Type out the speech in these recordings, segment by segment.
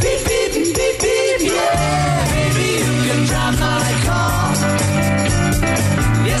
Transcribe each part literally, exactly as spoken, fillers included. Beep, beep, beep, beep, yeah, baby, you can drive my car. Yes,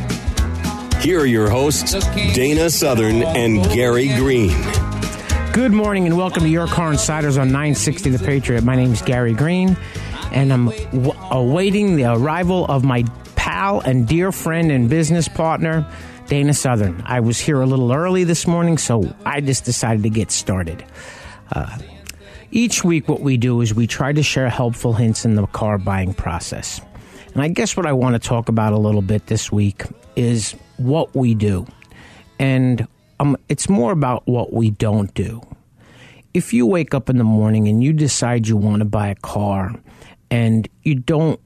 Here are your hosts, Dana Southern and Gary Green. Good morning and welcome to Your Car Insiders on nine sixty The Patriot. My name is Gary Green, and I'm w- awaiting the arrival of my pal and dear friend and business partner, Dana Southern. I was here a little early this morning, so I just decided to get started. Uh Each week what we do is we try to share helpful hints in the car buying process. And I guess what I want to talk about a little bit this week is what we do. And um, it's more about what we don't do. If you wake up in the morning and you decide you want to buy a car and you don't,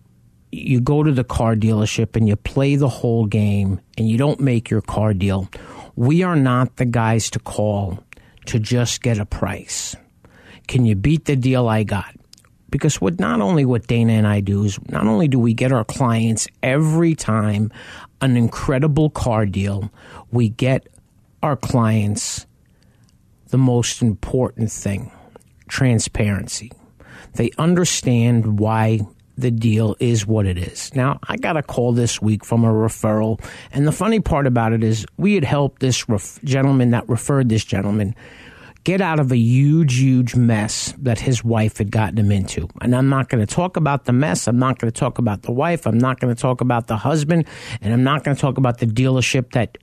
you go to the car dealership and you play the whole game and you don't make your car deal, we are not the guys to call to just get a price. Can you beat the deal I got? Because what not only what Dana and I do is not only do we get our clients every time an incredible car deal, we get our clients the most important thing, transparency. They understand why the deal is what it is. Now, I got a call this week from a referral, and the funny part about it is we had helped this ref- gentleman that referred this gentleman get out of a huge, huge mess that his wife had gotten him into. And I'm not going to talk about the mess. I'm not going to talk about the wife. I'm not going to talk about the husband. And I'm not going to talk about the dealership that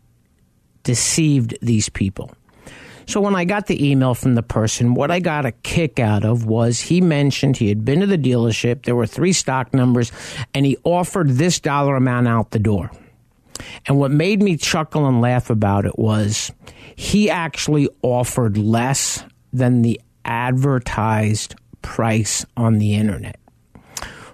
deceived these people. So when I got the email from the person, what I got a kick out of was he mentioned he had been to the dealership. There were three stock numbers, and he offered this dollar amount out the door. And what made me chuckle and laugh about it was he actually offered less than the advertised price on the internet.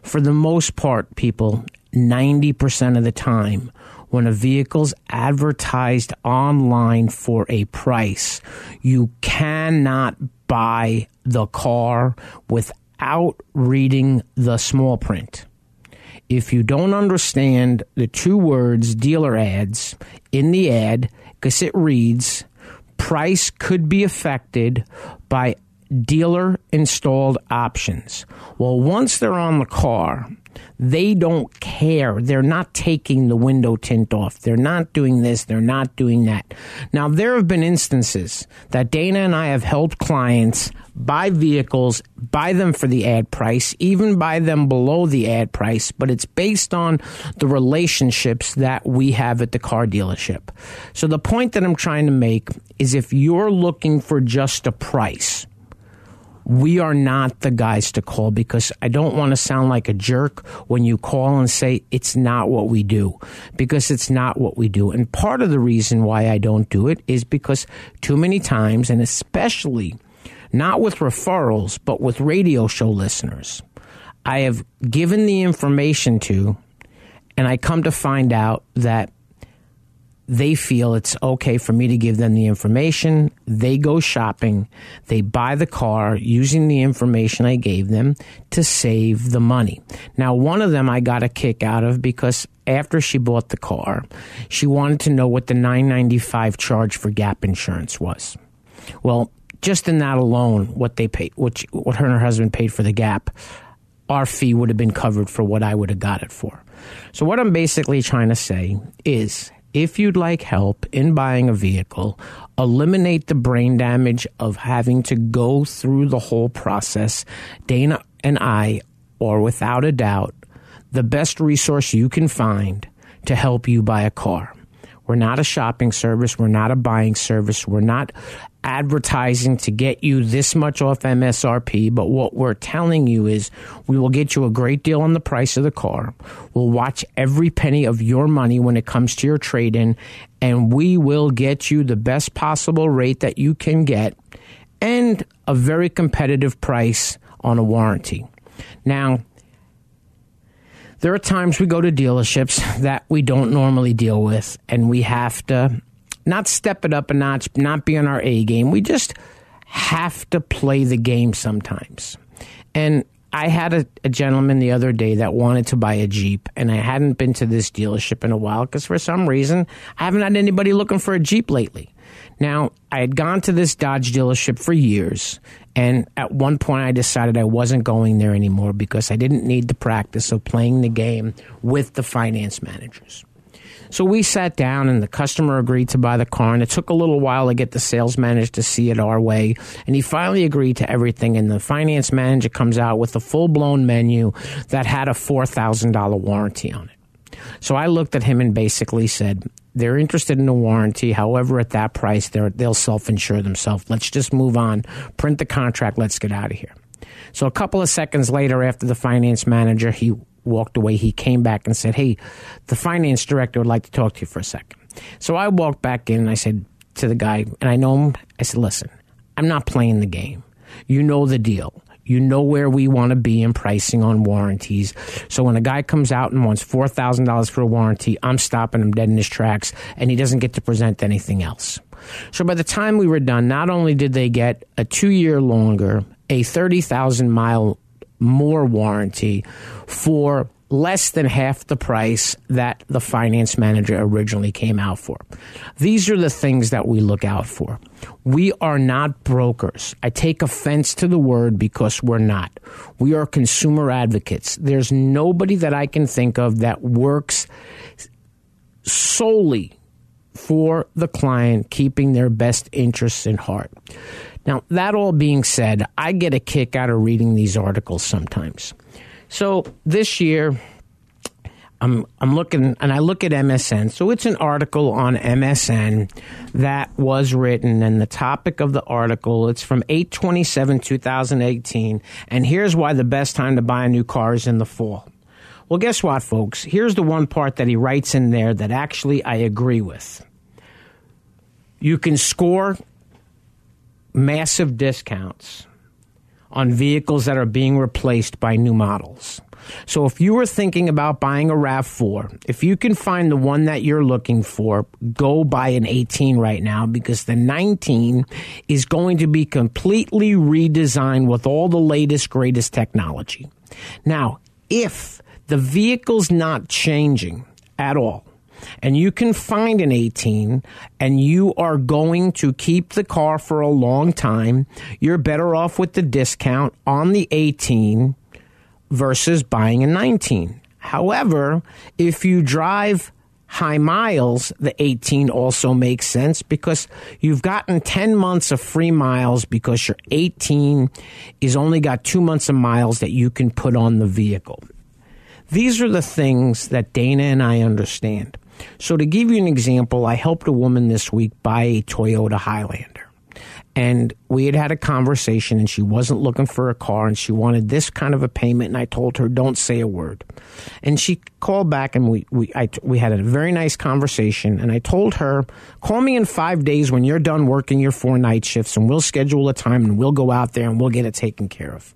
For the most part, people, ninety percent of the time, when a vehicle's advertised online for a price, you cannot buy the car without reading the small print. If you don't understand the two words dealer ads in the ad, because it reads, price could be affected by dealer installed options. Well, once they're on the car, they don't care. They're not taking the window tint off. They're not doing this. They're not doing that. Now, there have been instances that Dana and I have helped clients buy vehicles, buy them for the ad price, even buy them below the ad price, but it's based on the relationships that we have at the car dealership. So the point that I'm trying to make is if you're looking for just a price, we are not the guys to call, because I don't want to sound like a jerk when you call and say it's not what we do, because it's not what we do. And part of the reason why I don't do it is because too many times, and especially not with referrals, but with radio show listeners, I have given the information to, and I come to find out that they feel it's okay for me to give them the information. They go shopping. They buy the car using the information I gave them to save the money. Now, one of them I got a kick out of because after she bought the car, she wanted to know what the nine ninety-five charge for gap insurance was. Well, just in that alone, what they paid, what, what her and her husband paid for the gap, our fee would have been covered for what I would have got it for. So what I'm basically trying to say is, if you'd like help in buying a vehicle, eliminate the brain damage of having to go through the whole process. Dana and I are, without a doubt, the best resource you can find to help you buy a car. We're not a shopping service. We're not a buying service. We're not advertising to get you this much off M S R P. But what we're telling you is we will get you a great deal on the price of the car. We'll watch every penny of your money when it comes to your trade-in. And we will get you the best possible rate that you can get and a very competitive price on a warranty. Now, there are times we go to dealerships that we don't normally deal with, and we have to not step it up a notch, not be on our A game. We just have to play the game sometimes. And I had a, a gentleman the other day that wanted to buy a Jeep, and I hadn't been to this dealership in a while because for some reason I haven't had anybody looking for a Jeep lately. Now, I had gone to this Dodge dealership for years, and at one point I decided I wasn't going there anymore because I didn't need the practice of playing the game with the finance managers. So we sat down, and the customer agreed to buy the car, and it took a little while to get the sales manager to see it our way, and he finally agreed to everything, and the finance manager comes out with a full-blown menu that had a four thousand dollars warranty on it. So I looked at him and basically said, they're interested in a warranty. However, at that price, they'll self-insure themselves. Let's just move on. Print the contract. Let's get out of here. So a couple of seconds later, after the finance manager, he walked away. He came back and said, hey, the finance director would like to talk to you for a second. So I walked back in and I said to the guy, and I know him, I said, listen, I'm not playing the game. You know the deal. You know where we want to be in pricing on warranties. So when a guy comes out and wants four thousand dollars for a warranty, I'm stopping him dead in his tracks, and he doesn't get to present anything else. So by the time we were done, not only did they get a two-year longer, a thirty thousand mile more warranty for less than half the price that the finance manager originally came out for. These are the things that we look out for. We are not brokers. I take offense to the word because we're not. We are consumer advocates. There's nobody that I can think of that works solely for the client, keeping their best interests in heart. Now, that all being said, I get a kick out of reading these articles sometimes. So this year, I'm I'm looking, and I look at M S N. So it's an article on M S N that was written, and the topic of the article, it's from eight twenty-seven, twenty eighteen, and here's why the best time to buy a new car is in the fall. Well, guess what, folks? Here's the one part that he writes in there that actually I agree with. You can score massive discounts on vehicles that are being replaced by new models. So if you were thinking about buying a RAV four, if you can find the one that you're looking for, go buy an eighteen right now, because the nineteen is going to be completely redesigned with all the latest, greatest technology. Now, if the vehicle's not changing at all, and you can find an eighteen, and you are going to keep the car for a long time, you're better off with the discount on the eighteen versus buying a nineteen. However, if you drive high miles, the eighteen also makes sense because you've gotten ten months of free miles because your eighteen is only got two months of miles that you can put on the vehicle. These are the things that Dana and I understand. So to give you an example, I helped a woman this week buy a Toyota Highlander. And we had had a conversation, and she wasn't looking for a car, and she wanted this kind of a payment, and I told her, don't say a word. And she called back, and we we I, we had a very nice conversation, and I told her, call me in five days when you're done working your four night shifts, and we'll schedule a time, and we'll go out there, and we'll get it taken care of.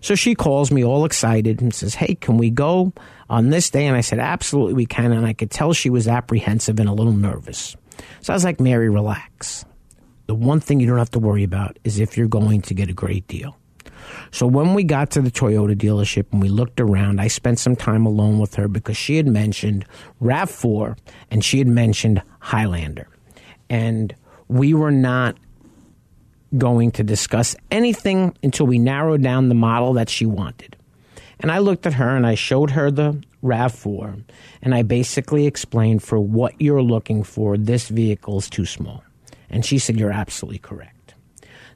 So she calls me all excited and says, hey, can we go on this day? And I said, absolutely, we can. And I could tell she was apprehensive and a little nervous. So I was like, Mary, relax. The one thing you don't have to worry about is if you're going to get a great deal. So when we got to the Toyota dealership and we looked around, I spent some time alone with her because she had mentioned RAV four and she had mentioned Highlander. And we were not going to discuss anything until we narrowed down the model that she wanted. And I looked at her and I showed her the RAV four, and I basically explained, for what you're looking for, this vehicle is too small. And she said, you're absolutely correct.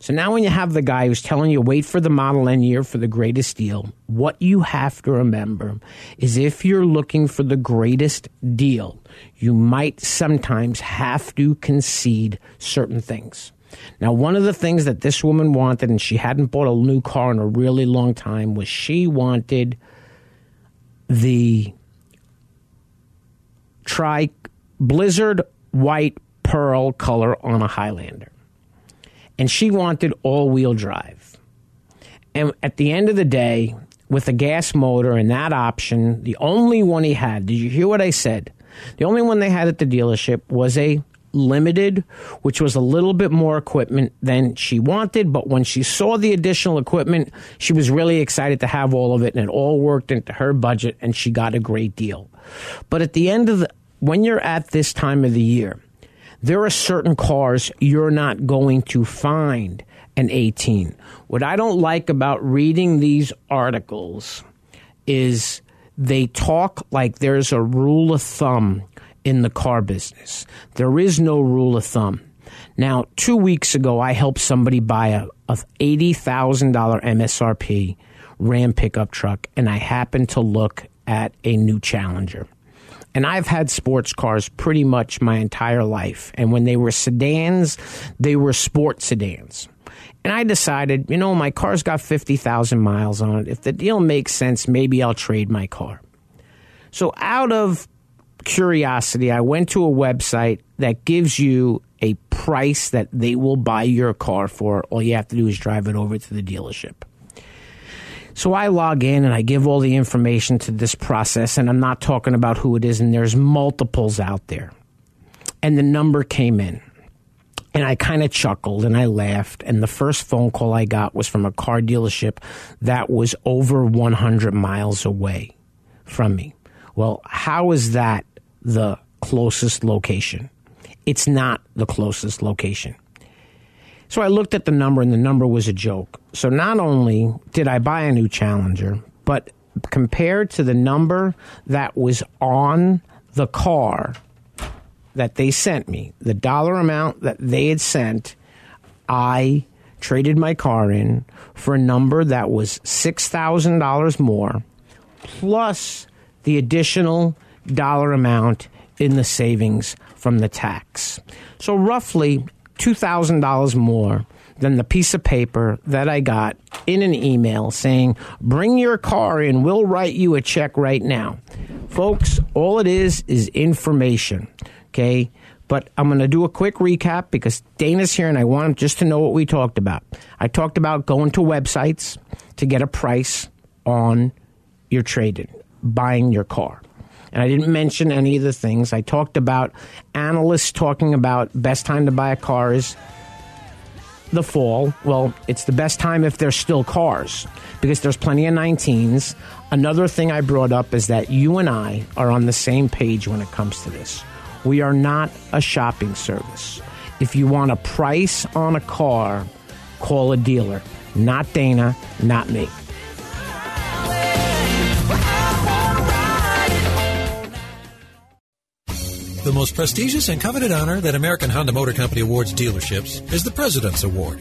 So now when you have the guy who's telling you, wait for the model and year for the greatest deal, what you have to remember is if you're looking for the greatest deal, you might sometimes have to concede certain things. Now, one of the things that this woman wanted, and she hadn't bought a new car in a really long time, was she wanted the tri Blizzard white pearl color on a Highlander. And she wanted all-wheel drive. And at the end of the day, with a gas motor and that option, the only one he had, did you hear what I said? The only one they had at the dealership was a Limited, which was a little bit more equipment than she wanted. But when she saw the additional equipment, she was really excited to have all of it. And it all worked into her budget, and she got a great deal. But at the end of the, when you're at this time of the year, there are certain cars you're not going to find an eighteen. What I don't like about reading these articles is they talk like there's a rule of thumb in the car business. There is no rule of thumb. Now, two weeks ago, I helped somebody buy a, a eighty thousand dollars M S R P Ram pickup truck, and I happened to look at a new Challenger. And I've had sports cars pretty much my entire life. And when they were sedans, they were sport sedans. And I decided, you know, my car's got fifty thousand miles on it. If the deal makes sense, maybe I'll trade my car. So out of curiosity, I went to a website that gives you a price that they will buy your car for. All you have to do is drive it over to the dealership. So I log in and I give all the information to this process, and I'm not talking about who it is, and there's multiples out there. And the number came in, and I kind of chuckled and I laughed, and the first phone call I got was from a car dealership that was over one hundred miles away from me. Well, how is that the closest location? It's not the closest location. So I looked at the number, and the number was a joke. So not only did I buy a new Challenger, but compared to the number that was on the car that they sent me, the dollar amount that they had sent, I traded my car in for a number that was six thousand dollars more, plus the additional dollar amount in the savings from the tax. So roughly two thousand dollars more than the piece of paper that I got in an email saying, bring your car in, we'll write you a check right now. Folks, all it is is information, okay? But I'm going to do a quick recap because Dana's here and I want him just to know what we talked about. I talked about going to websites to get a price on your trade-in, buying your car. And I didn't mention any of the things. I talked about analysts talking about best time to buy a car is the fall. Well, it's the best time if there's still cars because there's plenty of nineteens. Another thing I brought up is that you and I are on the same page when it comes to this. We are not a shopping service. If you want a price on a car, call a dealer. Not Dana, not me. The most prestigious and coveted honor that American Honda Motor Company awards dealerships is the President's Award.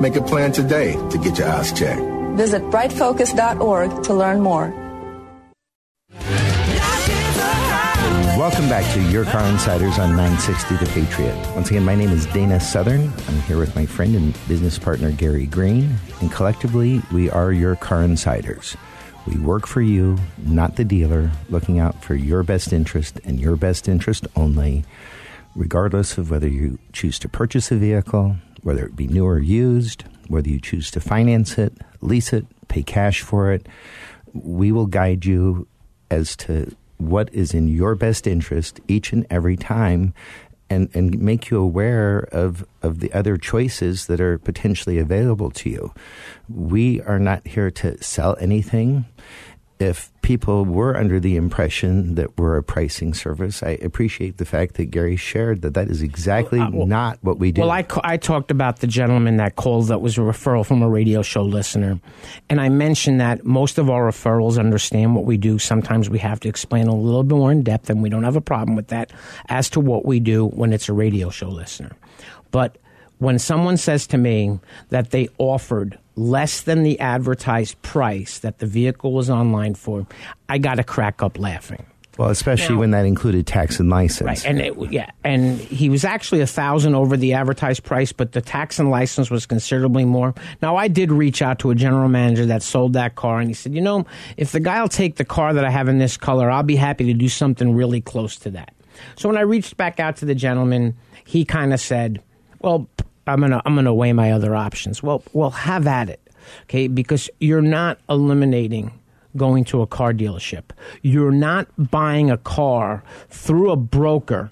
Make a plan today to get your eyes checked. Visit bright focus dot org to learn more. Welcome back to Your Car Insiders on nine sixty The Patriot. Once again, my name is Dana Southern. I'm here with my friend and business partner, Gary Green. And collectively, we are Your Car Insiders. We work for you, not the dealer, looking out for your best interest and your best interest only, regardless of whether you choose to purchase a vehicle, whether it be new or used, whether you choose to finance it, lease it, pay cash for it. We will guide you as to what is in your best interest each and every time, and, and make you aware of, of the other choices that are potentially available to you. We are not here to sell anything. If people were under the impression that we're a pricing service, I appreciate the fact that Gary shared that that is exactly uh, well, not what we do. Well, I, I talked about the gentleman that called that was a referral from a radio show listener. And I mentioned that most of our referrals understand what we do. Sometimes we have to explain a little bit more in depth, and we don't have a problem with that as to what we do when it's a radio show listener. But when someone says to me that they offered less than the advertised price that the vehicle was online for, I got to crack up laughing. Well, especially now, when that included tax and license. Right, and it, yeah, and he was actually a thousand over the advertised price, but the tax and license was considerably more. Now, I did reach out to a general manager that sold that car, and he said, you know, if the guy will take the car that I have in this color, I'll be happy to do something really close to that. So when I reached back out to the gentleman, he kind of said, well, I'm gonna I'm gonna weigh my other options. Well, well, have at it, okay? Because you're not eliminating going to a car dealership. You're not buying a car through a broker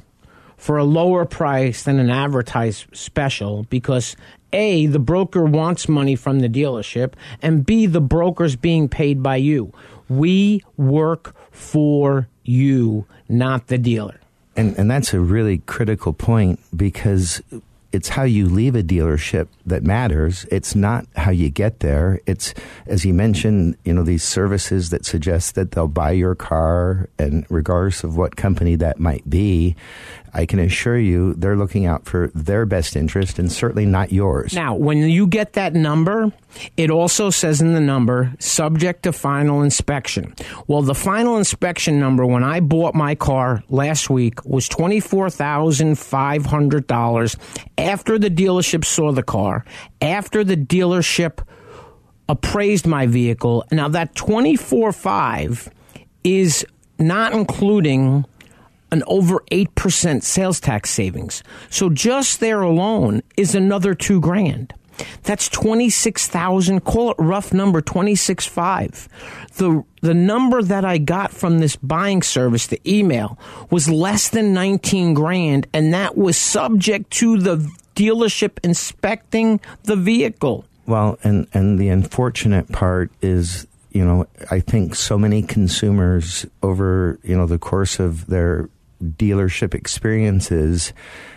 for a lower price than an advertised special because A, the broker wants money from the dealership, and B, the broker's being paid by you. We work for you, not the dealer. And and that's a really critical point because it's how you leave a dealership that matters. It's not how you get there. It's, as you mentioned, you know, these services that suggest that they'll buy your car, and regardless of what company that might be, I can assure you they're looking out for their best interest and certainly not yours. Now, when you get that number, it also says in the number, subject to final inspection. Well, the final inspection number when I bought my car last week was twenty-four thousand five hundred dollars after the dealership saw the car, after the dealership appraised my vehicle. Now, that twenty-four thousand five hundred dollars is not including an over eight percent sales tax savings. So just there alone is another two grand. That's twenty-six thousand, call it rough number, twenty-six five. The the number that I got from this buying service, the email, was less than nineteen grand, and that was subject to the dealership inspecting the vehicle. Well, and and the unfortunate part is, you know, I think so many consumers over, you know, the course of their dealership experiences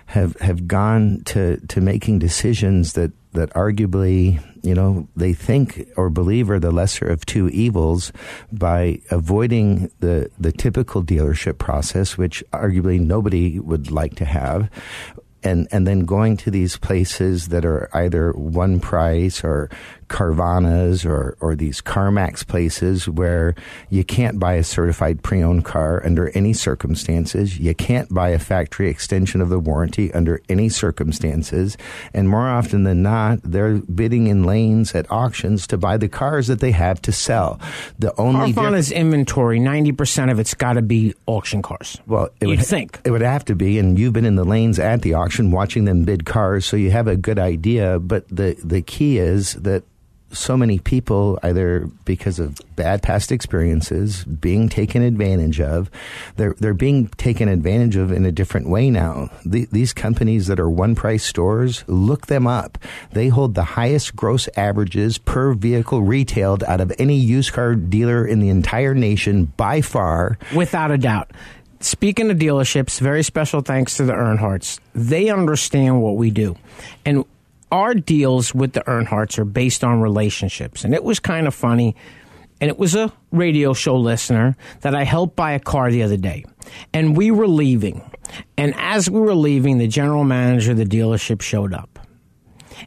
have have gone to, to making decisions that that arguably, you know, they think or believe are the lesser of two evils by avoiding the, the typical dealership process, which arguably nobody would like to have. And and then going to these places that are either one price or Carvanas or, or these CarMax places where you can't buy a certified pre-owned car under any circumstances. You can't buy a factory extension of the warranty under any circumstances. And more often than not, they're bidding in lanes at auctions to buy the cars that they have to sell. The only Carvana's diff- inventory, ninety percent of it's got to be auction cars. Well, it You'd would think. It would have to be, and you've been in the lanes at the auction watching them bid cars, so you have a good idea. But the, the key is that so many people, either because of bad past experiences, being taken advantage of, they're they're being taken advantage of in a different way now. The, these companies that are one-price stores, look them up. They hold the highest gross averages per vehicle retailed out of any used car dealer in the entire nation by far. Without a doubt. Speaking of dealerships, very special thanks to the Earnhardts. They understand what we do. And our deals with the Earnhardts are based on relationships. And it was kind of funny. And it was a radio show listener that I helped buy a car the other day. And we were leaving. And as we were leaving, the general manager of the dealership showed up.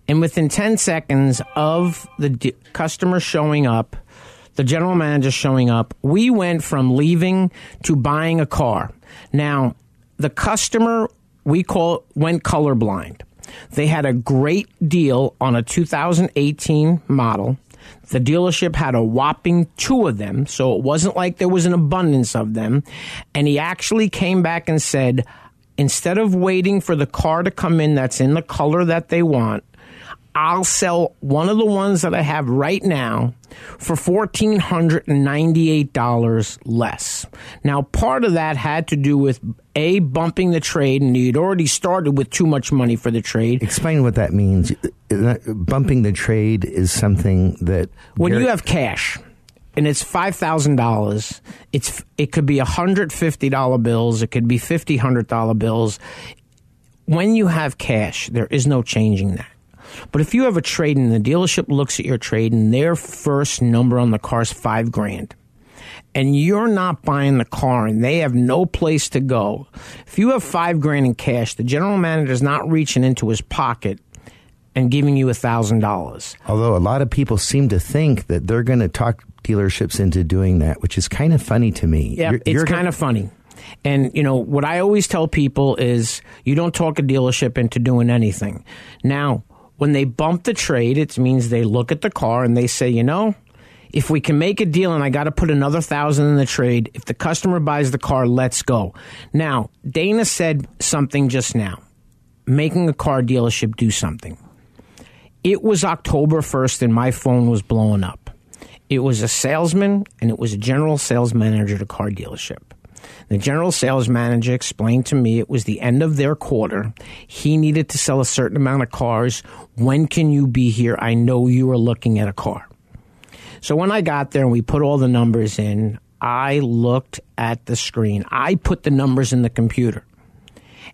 And within ten seconds of the de- customer showing up, the general manager showing up, we went from leaving to buying a car. Now, the customer, we call, went colorblind. They had a great deal on a two thousand eighteen model. The dealership had a whopping two of them, so it wasn't like there was an abundance of them. And he actually came back and said, instead of waiting for the car to come in that's in the color that they want, I'll sell one of the ones that I have right now for one thousand four hundred ninety-eight dollars less. Now, part of that had to do with, A, bumping the trade, and you'd already started with too much money for the trade. Explain what that means. Bumping the trade is something that... When Gary- you have cash, and it's five thousand dollars, it's it could be one hundred fifty dollars bills, it could be fifty dollars, one hundred dollars bills. When you have cash, there is no changing that. But if you have a trade and the dealership looks at your trade and their first number on the car is five grand and you're not buying the car and they have no place to go, if you have five grand in cash, the general manager is not reaching into his pocket and giving you one thousand dollars. Although a lot of people seem to think that they're going to talk dealerships into doing that, which is kind of funny to me. Yeah, you're, it's you're kind gonna- of funny. And, you know, what I always tell people is you don't talk a dealership into doing anything. Now, when they bump the trade, it means they look at the car and they say, you know, if we can make a deal and I got to put another thousand in the trade, if the customer buys the car, let's go. Now, Dana said something just now, making a car dealership do something. It was October first and my phone was blowing up. It was a salesman and it was a general sales manager at a car dealership. The general sales manager explained to me it was the end of their quarter. He needed to sell a certain amount of cars. When can you be here? I know you are looking at a car. So when I got there and we put all the numbers in, I looked at the screen. I put the numbers in the computer.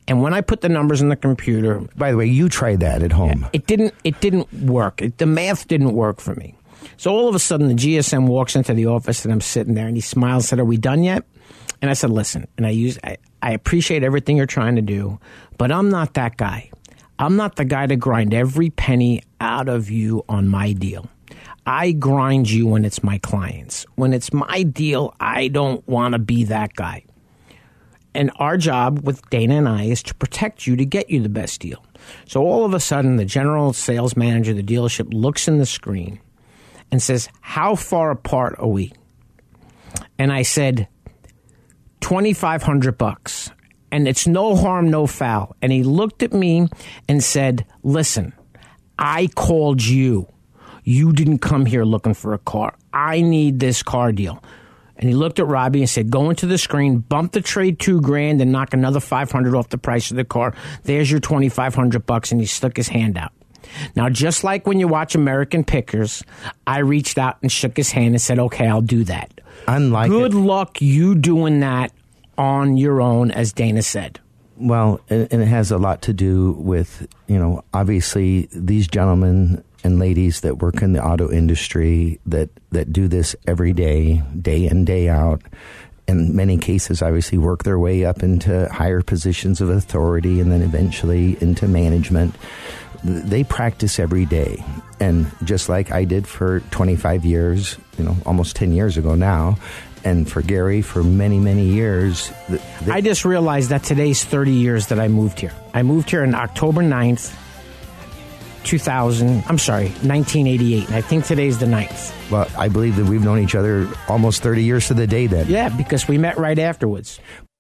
And when I put the numbers in the computer... By the way, you tried that at home. It didn't, it didn't work. It, the math didn't work for me. So all of a sudden, the G S M walks into the office and I'm sitting there and he smiled and said, are we done yet? And I said, listen, and I use I, I appreciate everything you're trying to do, but I'm not that guy. I'm not the guy to grind every penny out of you on my deal. I grind you when it's my clients. When it's my deal, I don't want to be that guy. And our job with Dana and I is to protect you to get you the best deal. So all of a sudden, the general sales manager of the dealership looks in the screen and says, how far apart are we? And I said, twenty-five hundred bucks, and it's no harm, no foul. And he looked at me and said, listen, I called you. You didn't come here looking for a car. I need this car deal. And he looked at Robbie and said, go into the screen, bump the trade two grand and knock another five hundred off the price of the car. There's your twenty-five hundred bucks. And he stuck his hand out. Now, just like when you watch American Pickers, I reached out and shook his hand and said, okay, I'll do that. Unlike Good it. luck you doing that on your own, as Dana said. Well, and, and it has a lot to do with, you know, obviously these gentlemen and ladies that work in the auto industry that, that do this every day, day in, day out. In many cases, obviously work their way up into higher positions of authority and then eventually into management. They practice every day. And just like I did for twenty-five years, you know, almost ten years ago now, and for Gary for many, many years. Th- th- I just realized that today's thirty years that I moved here. I moved here on October ninth, two thousand. I'm sorry, nineteen eighty-eight. And I think today's the ninth. Well, I believe that we've known each other almost thirty years to the day then. Yeah, because we met right afterwards.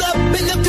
up in the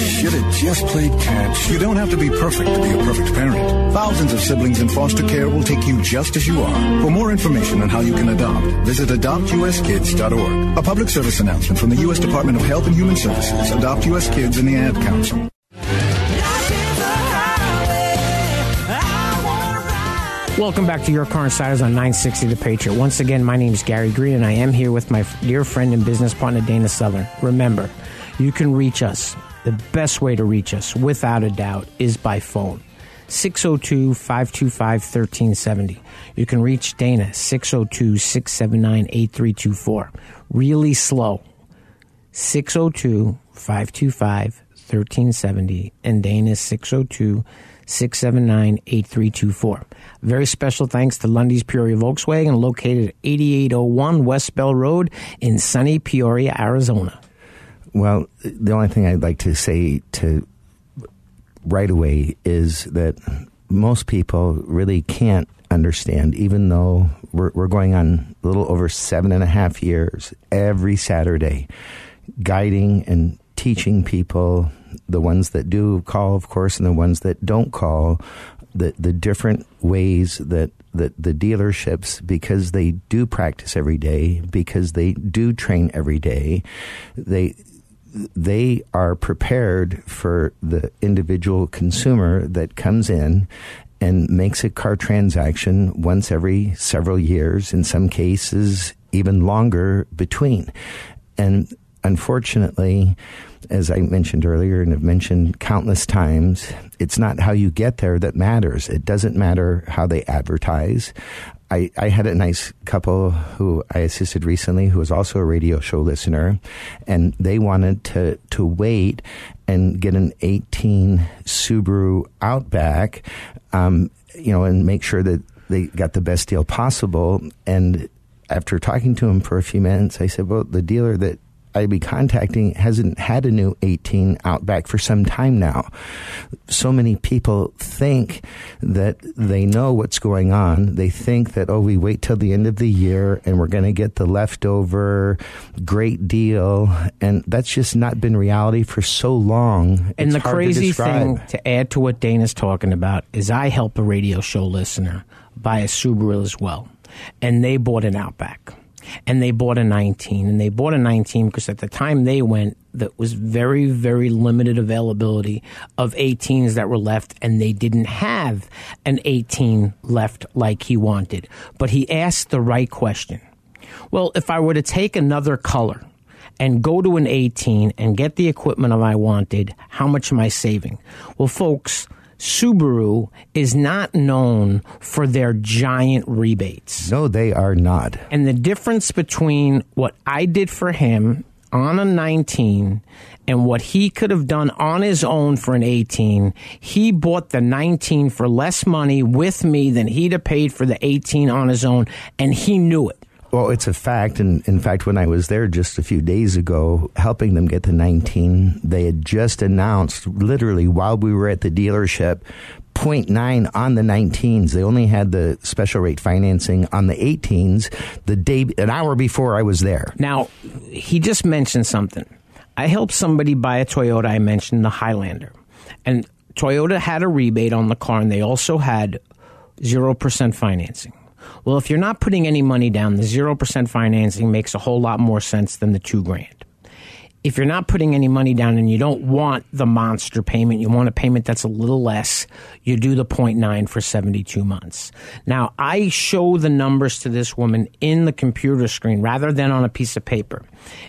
You should have just played catch. You don't have to be perfect to be a perfect parent. Thousands of siblings in foster care will take you just as you are. For more information on how you can adopt, visit adopt u s kids dot org. A public service announcement from the U S Department of Health and Human Services, Adopt U S Kids, and the Ad Council. Welcome back to Your Car Insiders on nine sixty The Patriot. Once again, my name is Gary Green, and I am here with my dear friend and business partner, Dana Southern. Remember, you can reach us. The best way to reach us, without a doubt, is by phone. six oh two, five two five, one three seven oh. You can reach Dana, six oh two, six seven nine, eight three two four. Really slow. six oh two, five two five, one three seven oh. And Dana, six oh two, six seven nine, eight three two four. Very special thanks to Lundy's Peoria Volkswagen, located at eighty-eight oh one West Bell Road in sunny Peoria, Arizona. Well, the only thing I'd like to say to right away is that most people really can't understand, even though we're, we're going on a little over seven and a half years every Saturday, guiding and teaching people, the ones that do call, of course, and the ones that don't call, the, the different ways that The, the dealerships, because they do practice every day, because they do train every day, they they are prepared for the individual consumer that comes in and makes a car transaction once every several years, in some cases even longer between. And unfortunately, as I mentioned earlier and have mentioned countless times, it's not how you get there that matters. It doesn't matter how they advertise. I, I had a nice couple who I assisted recently who was also a radio show listener, and they wanted to, to wait and get an eighteen Subaru Outback, um, you know, and make sure that they got the best deal possible. And after talking to him for a few minutes, I said, well, the dealer that I'd be contacting hasn't had a new eighteen Outback for some time now. So many people think that they know what's going on. They think that, oh, we wait till the end of the year and we're going to get the leftover great deal. And that's just not been reality for so long. And it's the crazy thing to add to what Dana's talking about is I help a radio show listener buy a Subaru as well. And they bought an Outback. And they bought a nineteen, and they bought a nineteen because at the time they went, that was very, very limited availability of eighteens that were left, and they didn't have an eighteen left like he wanted. But he asked the right question. Well, if I were to take another color and go to an eighteen and get the equipment I wanted, how much am I saving? Well, folks, Subaru is not known for their giant rebates. No, they are not. And the difference between what I did for him on a nineteen and what he could have done on his own for an eighteen, he bought the nineteen for less money with me than he'd have paid for the eighteen on his own, and he knew it. Well, it's a fact, and in fact, when I was there just a few days ago helping them get the nineteen, they had just announced, literally while we were at the dealership, zero point nine on the nineteens. They only had the special rate financing on the eighteens the day, an hour before I was there. Now, he just mentioned something. I helped somebody buy a Toyota. I mentioned the Highlander, and Toyota had a rebate on the car, and they also had zero percent financing. Well, if you're not putting any money down, the zero percent financing makes a whole lot more sense than the two grand. If you're not putting any money down and you don't want the monster payment, you want a payment that's a little less, you do the zero point nine for seventy-two months. Now, I show the numbers to this woman in the computer screen rather than on a piece of paper.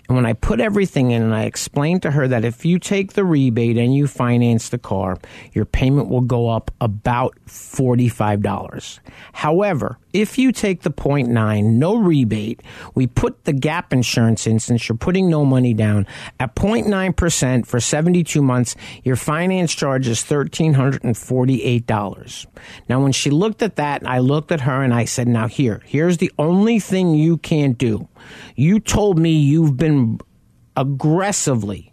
And when I put everything in and I explained to her that if you take the rebate and you finance the car, your payment will go up about forty-five dollars. However, if you take the zero point nine, no rebate, we put the gap insurance in since you're putting no money down. At zero point nine percent for seventy-two months, your finance charge is one thousand three hundred forty-eight dollars. Now, when she looked at that, I looked at her and I said, now here, here's the only thing you can't do. You told me you've been aggressively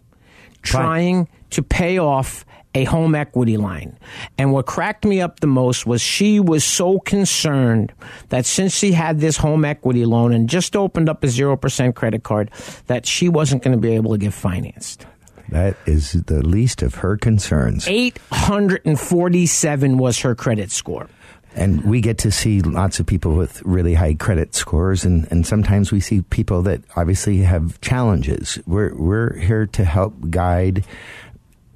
trying to pay off a home equity line. And what cracked me up the most was she was so concerned that since she had this home equity loan and just opened up a zero percent credit card, that she wasn't going to be able to get financed. That is the least of her concerns. eight hundred forty-seven was her credit score. And we get to see lots of people with really high credit scores, and, and sometimes we see people that obviously have challenges. We're we're here to help guide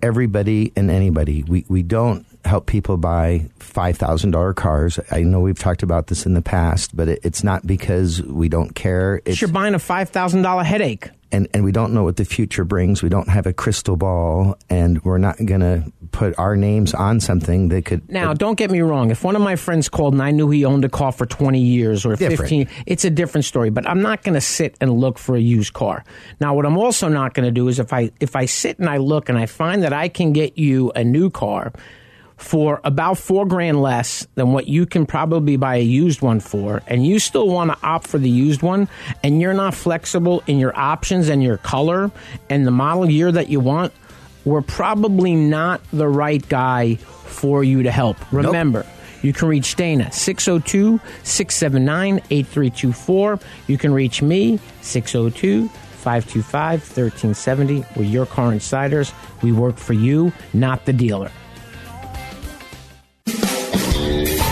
everybody and anybody. We we don't help people buy five thousand dollars cars. I know we've talked about this in the past, but it, it's not because we don't care. It's, you're buying a five thousand dollars headache. And and we don't know what the future brings. We don't have a crystal ball, and we're not going to put our names on something that could... Now, uh, don't get me wrong. If one of my friends called and I knew he owned a car for twenty years or fifteen, it's a different story, but I'm not going to sit and look for a used car. Now, what I'm also not going to do is if I if I sit and I look and I find that I can get you a new car for about four grand less than what you can probably buy a used one for, and you still want to opt for the used one, and you're not flexible in your options and your color and the model year that you want, we're probably not the right guy for you to help. Remember, nope. You can reach Dana, six oh two, six seven nine, eight three two four. You can reach me, six oh two, five two five, one three seven oh. We're Your Car Insiders. We work for you, not the dealer.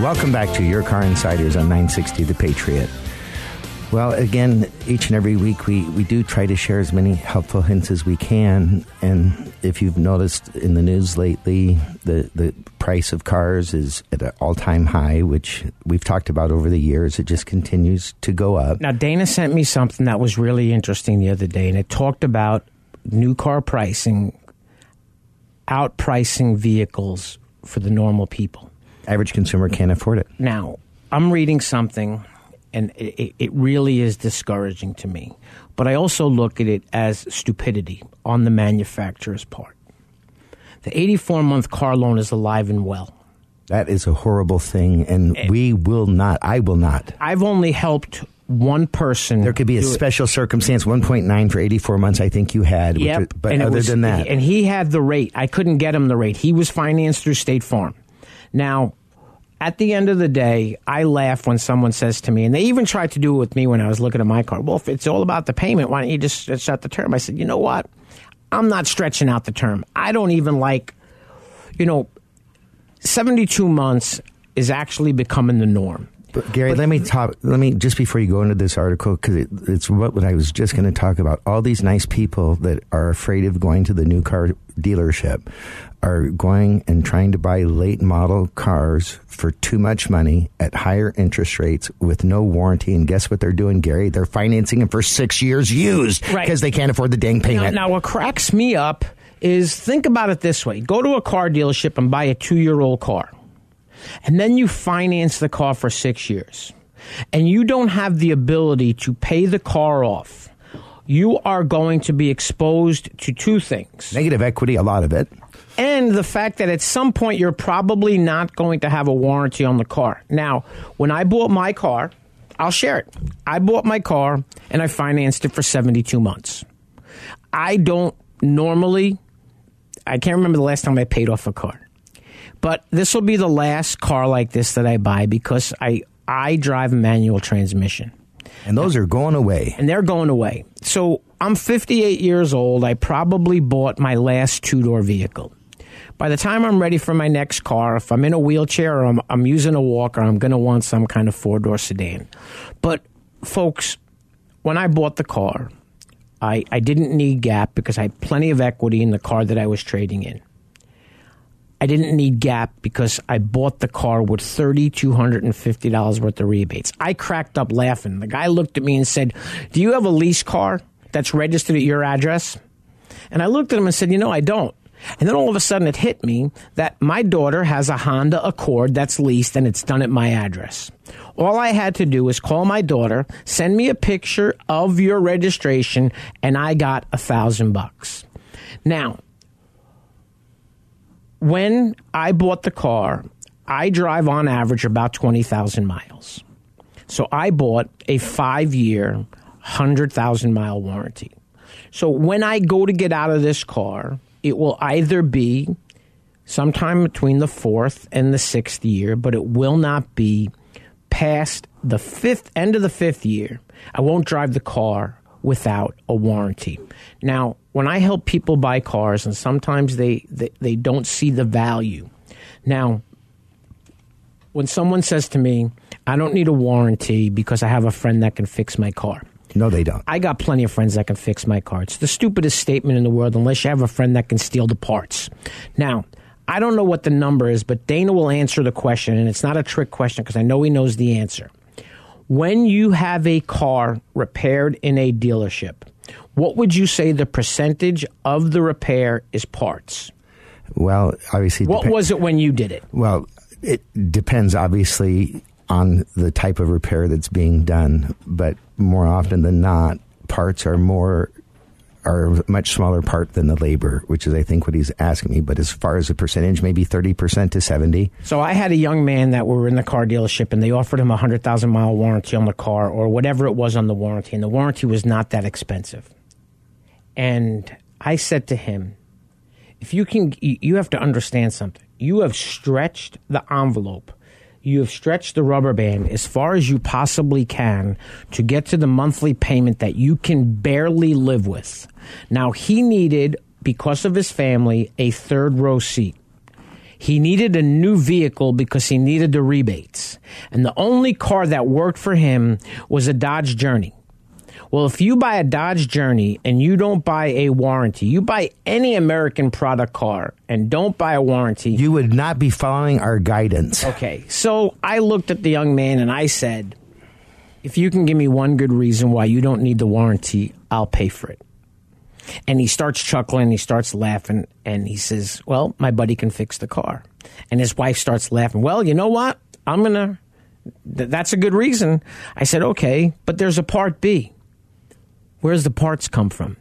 Welcome back to Your Car Insiders on nine sixty The Patriot. Well, again, each and every week we, we do try to share as many helpful hints as we can. And if you've noticed in the news lately, the, the price of cars is at an all-time high, which we've talked about over the years. It just continues to go up. Now, Dana sent me something that was really interesting the other day, and it talked about new car pricing outpricing vehicles for the normal people. Average consumer can't afford it. Now, I'm reading something, and it, it really is discouraging to me. But I also look at it as stupidity on the manufacturer's part. The eighty-four month car loan is alive and well. That is a horrible thing, and, and we will not, I will not. I've only helped one person. There could be a special it. circumstance, one point nine for eighty-four months, I think you had. Yep. Which, but and other was, than that. And he had the rate. I couldn't get him the rate. He was financed through State Farm. Now, at the end of the day, I laugh when someone says to me, and they even tried to do it with me when I was looking at my car, well, if it's all about the payment, why don't you just stretch out the term? I said, you know what? I'm not stretching out the term. I don't even like, you know, seventy-two months is actually becoming the norm. But Gary, but, let me talk. Let me just before you go into this article, because it, it's what, what I was just going to talk about. All these nice people that are afraid of going to the new car dealership are going and trying to buy late model cars for too much money at higher interest rates with no warranty. And guess what they're doing, Gary? They're financing them for six years used because right. they can't afford the dang payment. Now, now, what cracks me up is think about it this way: go to a car dealership and buy a two-year-old car. And then you finance the car for six years, and you don't have the ability to pay the car off. You are going to be exposed to two things. Negative equity, a lot of it. And the fact that at some point you're probably not going to have a warranty on the car. Now, when I bought my car, I'll share it. I bought my car, and I financed it for seventy-two months. I don't normally, I can't remember the last time I paid off a car. But this will be the last car like this that I buy because I, I drive a manual transmission. And those are going away. And they're going away. So I'm fifty-eight years old. I probably bought my last two-door vehicle. By the time I'm ready for my next car, if I'm in a wheelchair or I'm, I'm using a walker, I'm going to want some kind of four-door sedan. But, folks, when I bought the car, I, I didn't need gap because I had plenty of equity in the car that I was trading in. I didn't need gap because I bought the car with three thousand two hundred fifty dollars worth of rebates. I cracked up laughing. The guy looked at me and said, do you have a lease car that's registered at your address? And I looked at him and said, you know, I don't. And then all of a sudden it hit me that my daughter has a Honda Accord that's leased and it's done at my address. All I had to do was call my daughter, send me a picture of your registration, and I got a thousand bucks. Now, when I bought the car, I drive on average about twenty thousand miles. So I bought a five-year, one hundred thousand mile warranty. So when I go to get out of this car, it will either be sometime between the fourth and the sixth year, but it will not be past the fifth end of the fifth year. I won't drive the car without a warranty. Now, when I help people buy cars, and sometimes they, they, they don't see the value. Now, when someone says to me, I don't need a warranty because I have a friend that can fix my car. No, they don't. I got plenty of friends that can fix my car. It's the stupidest statement in the world unless you have a friend that can steal the parts. Now, I don't know what the number is, but Dana will answer the question, and it's not a trick question because I know he knows the answer. when you have a car repaired in a dealership, what would you say the percentage of the repair is parts? Well, obviously... What dep- was it when you did it? Well, it depends, obviously, on the type of repair that's being done. But more often than not, parts are more... are a much smaller part than the labor, which is, I think, what he's asking me. But as far as the percentage, maybe thirty percent to seventy. So I had a young man that were in the car dealership, and they offered him a one hundred thousand mile warranty on the car or whatever it was on the warranty, and the warranty was not that expensive. And I said to him, if you can, you have to understand something. You have stretched the envelope. You have stretched the rubber band as far as you possibly can to get to the monthly payment that you can barely live with. Now, he needed, because of his family, a third row seat. He needed a new vehicle because he needed the rebates. And the only car that worked for him was a Dodge Journey. Well, if you buy a Dodge Journey and you don't buy a warranty, you buy any American product car and don't buy a warranty, you would not be following our guidance. Okay. So I looked at the young man and I said, if you can give me one good reason why you don't need the warranty, I'll pay for it. And he starts chuckling, he starts laughing, and he says, well, my buddy can fix the car. And his wife starts laughing. Well, you know what? I'm going to, th- that's a good reason. I said, okay, but there's a part B. Where's the parts come from?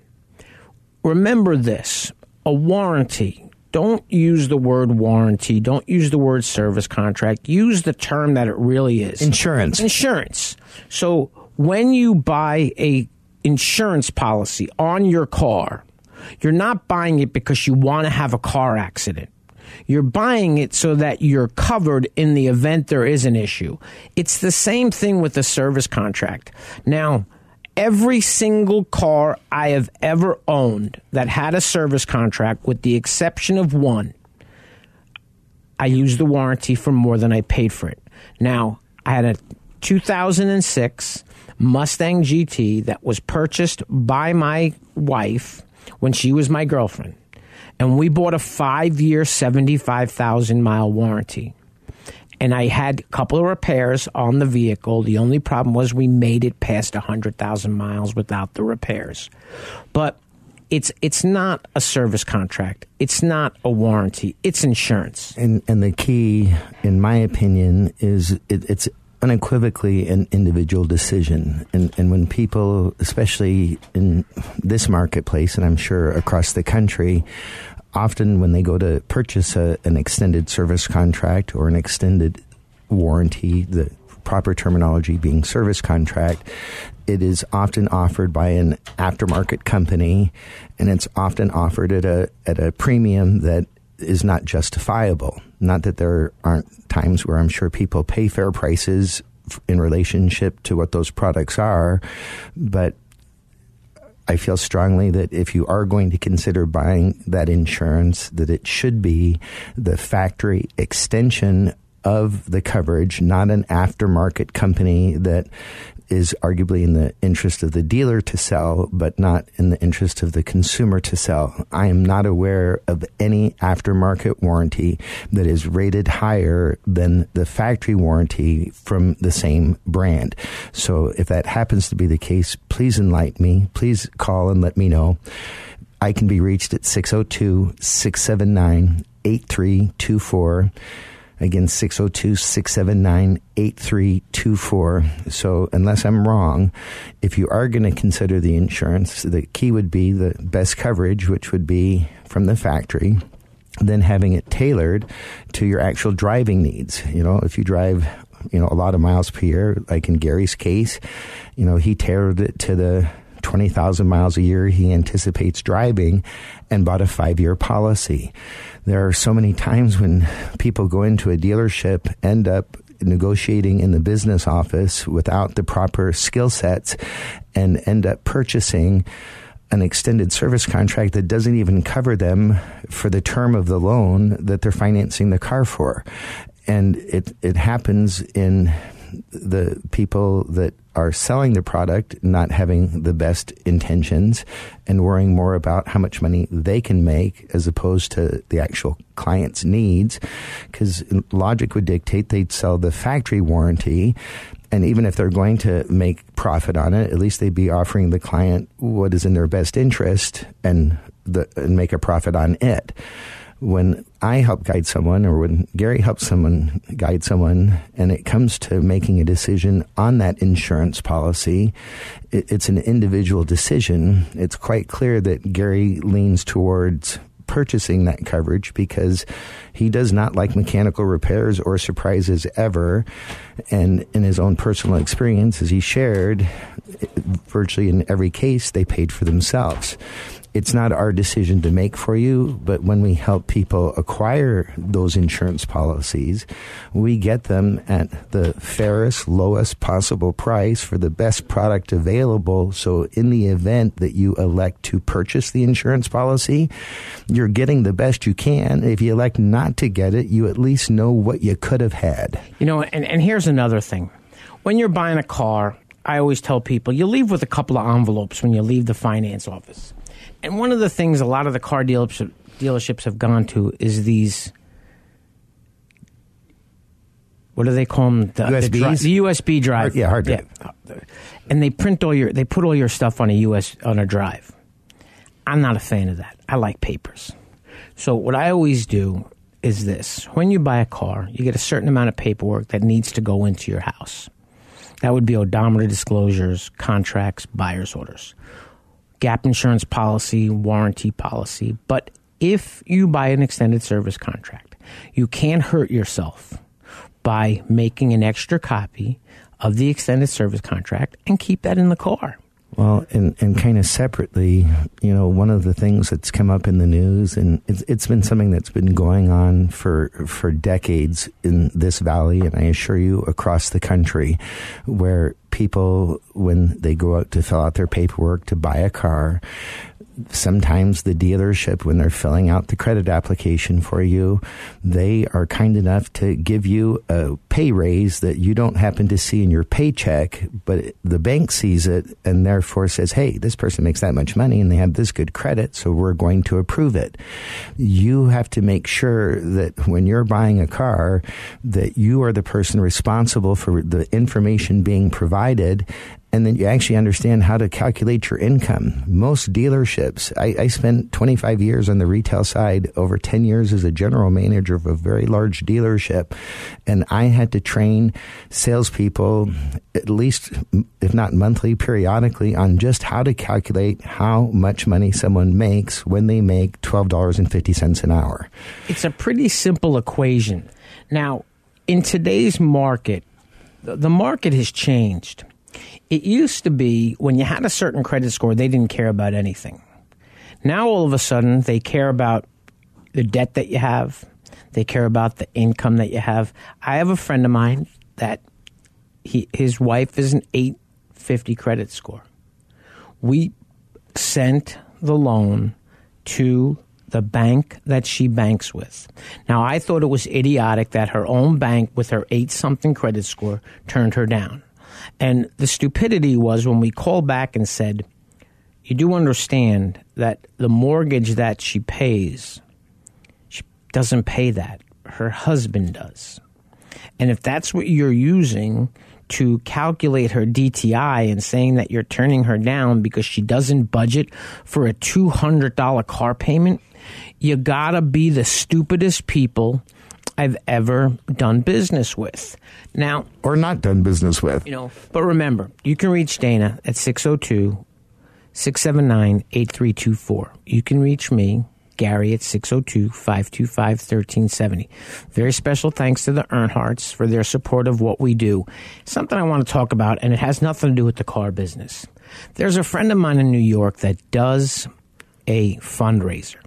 Remember this, a warranty. Don't use the word warranty. Don't use the word service contract. Use the term that it really is. Insurance. Insurance. So when you buy a insurance policy on your car, you're not buying it because you want to have a car accident. You're buying it so that you're covered in the event there is an issue. It's the same thing with a service contract. Now, every single car I have ever owned that had a service contract, with the exception of one, I used the warranty for more than I paid for it. Now, I had a two thousand six Mustang G T that was purchased by my wife when she was my girlfriend, and we bought a five-year, seventy-five thousand mile warranty. And I had a couple of repairs on the vehicle. The only problem was we made it past one hundred thousand miles without the repairs. But it's it's not a service contract. It's not a warranty. It's insurance. And and the key, in my opinion, is it, it's unequivocally an individual decision. And, and when people, especially in this marketplace, and I'm sure across the country, often when they go to purchase a, an extended service contract or an extended warranty, the proper terminology being service contract, it is often offered by an aftermarket company, and it's often offered at a at a premium that is not justifiable. Not that there aren't times where I'm sure people pay fair prices in relationship to what those products are, but I feel strongly that if you are going to consider buying that insurance, that it should be the factory extension of the coverage, not an aftermarket company that is arguably in the interest of the dealer to sell, but not in the interest of the consumer to sell. I am not aware of any aftermarket warranty that is rated higher than the factory warranty from the same brand. So if that happens to be the case, please enlighten me. Please call and let me know. I can be reached at six oh two, six seven nine, eight three two four. Again, six oh two, six seven nine, eight three two four. So unless I'm wrong, if you are going to consider the insurance, the key would be the best coverage, which would be from the factory, then having it tailored to your actual driving needs. You know, if you drive, you know, a lot of miles per year, like in Gary's case, you know, he tailored it to the twenty thousand miles a year he anticipates driving and bought a five-year policy. There are so many times when people go into a dealership, end up negotiating in the business office without the proper skill sets, and end up purchasing an extended service contract that doesn't even cover them for the term of the loan that they're financing the car for. And it, it happens in the people that are selling the product not having the best intentions and worrying more about how much money they can make as opposed to the actual client's needs, because logic would dictate they'd sell the factory warranty. And even if they're going to make profit on it, at least they'd be offering the client what is in their best interest and the, and make a profit on it. When I help guide someone, or when Gary helps someone guide someone, and it comes to making a decision on that insurance policy, it, it's an individual decision. It's quite clear that Gary leans towards purchasing that coverage because he does not like mechanical repairs or surprises ever. And in his own personal experience, as he shared, virtually in every case, they paid for themselves. It's not our decision to make for you, but when we help people acquire those insurance policies, we get them at the fairest, lowest possible price for the best product available. So in the event that you elect to purchase the insurance policy, you're getting the best you can. If you elect not to get it, you at least know what you could have had. You know, and, and here's another thing. When you're buying a car, I always tell people, you leave with a couple of envelopes when you leave the finance office. And one of the things a lot of the car dealerships dealerships have gone to is these, what do they call them? The U S Bs? The, dri- the U S B drive. Hard, yeah, hard drive. Yeah. And they print all your, they put all your stuff on a U S on a drive. I'm not a fan of that. I like papers. So what I always do is this: when you buy a car, you get a certain amount of paperwork that needs to go into your house. That would be odometer disclosures, contracts, buyer's orders, gap insurance policy, warranty policy. But if you buy an extended service contract, you can't hurt yourself by making an extra copy of the extended service contract and keep that in the car. Well, and, and kind of separately, you know, one of the things that's come up in the news, and it's, it's been something that's been going on for for decades in this valley, and I assure you across the country, where people, when they go out to fill out their paperwork to buy a car, sometimes the dealership, when they're filling out the credit application for you, they are kind enough to give you a pay raise that you don't happen to see in your paycheck, but the bank sees it and therefore says, hey, this person makes that much money and they have this good credit, so we're going to approve it. You have to make sure that when you're buying a car, that you are the person responsible for the information being provided, and then you actually understand how to calculate your income. Most dealerships, I, I spent twenty-five years on the retail side, over ten years as a general manager of a very large dealership, and I had to train salespeople at least, if not monthly, periodically on just how to calculate how much money someone makes when they make twelve dollars and fifty cents an hour. It's a pretty simple equation. Now, in today's market, the market has changed. It used to be when you had a certain credit score, they didn't care about anything. Now, all of a sudden, they care about the debt that you have. They care about the income that you have. I have a friend of mine that he, his wife is an eight fifty credit score. We sent the loan to the bank that she banks with. Now, I thought it was idiotic that her own bank with her eight-something credit score turned her down. And the stupidity was when we called back and said, you do understand that the mortgage that she pays, she doesn't pay that. Her husband does. And if that's what you're using to calculate her D T I and saying that you're turning her down because she doesn't budget for a two hundred dollars car payment, you gotta be the stupidest people I've ever done business with. Now, or not done business with. You know, but remember, you can reach Dana at six oh two, six seven nine, eight three two four. You can reach me, Gary, at six oh two, five two five, one three seven oh. Very special thanks to the Earnhardts for their support of what we do. Something I want to talk about, and it has nothing to do with the car business. There's a friend of mine in New York that does a fundraiser.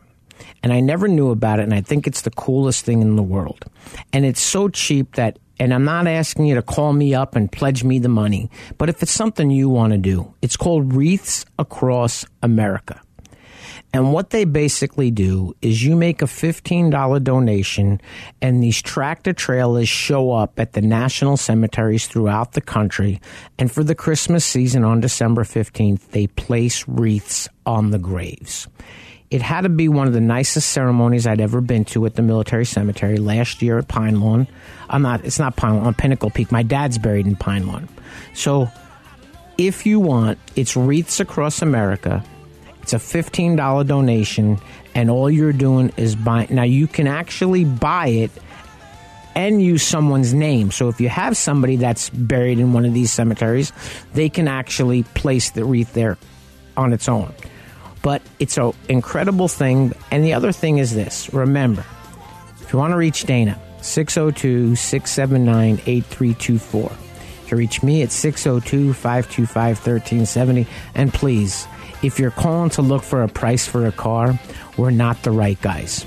And I never knew about it, and I think it's the coolest thing in the world. And it's so cheap that, and I'm not asking you to call me up and pledge me the money, but if it's something you want to do, it's called Wreaths Across America. And what they basically do is you make a fifteen dollars donation, and these tractor trailers show up at the national cemeteries throughout the country. And for the Christmas season on December fifteenth, they place wreaths on the graves. It had to be one of the nicest ceremonies I'd ever been to at the military cemetery last year at Pine Lawn. I'm not, it's not Pine Lawn, Pinnacle Peak. My dad's buried in Pine Lawn. So if you want, it's Wreaths Across America. It's a fifteen dollars donation, and all you're doing is buying. Now, you can actually buy it and use someone's name. So if you have somebody that's buried in one of these cemeteries, they can actually place the wreath there on its own. But it's an incredible thing. And the other thing is this. Remember, if you want to reach Dana, six oh two, six seven nine, eight three two four. You reach me at six oh two, five two five, one three seven oh. And please, if you're calling to look for a price for a car, we're not the right guys.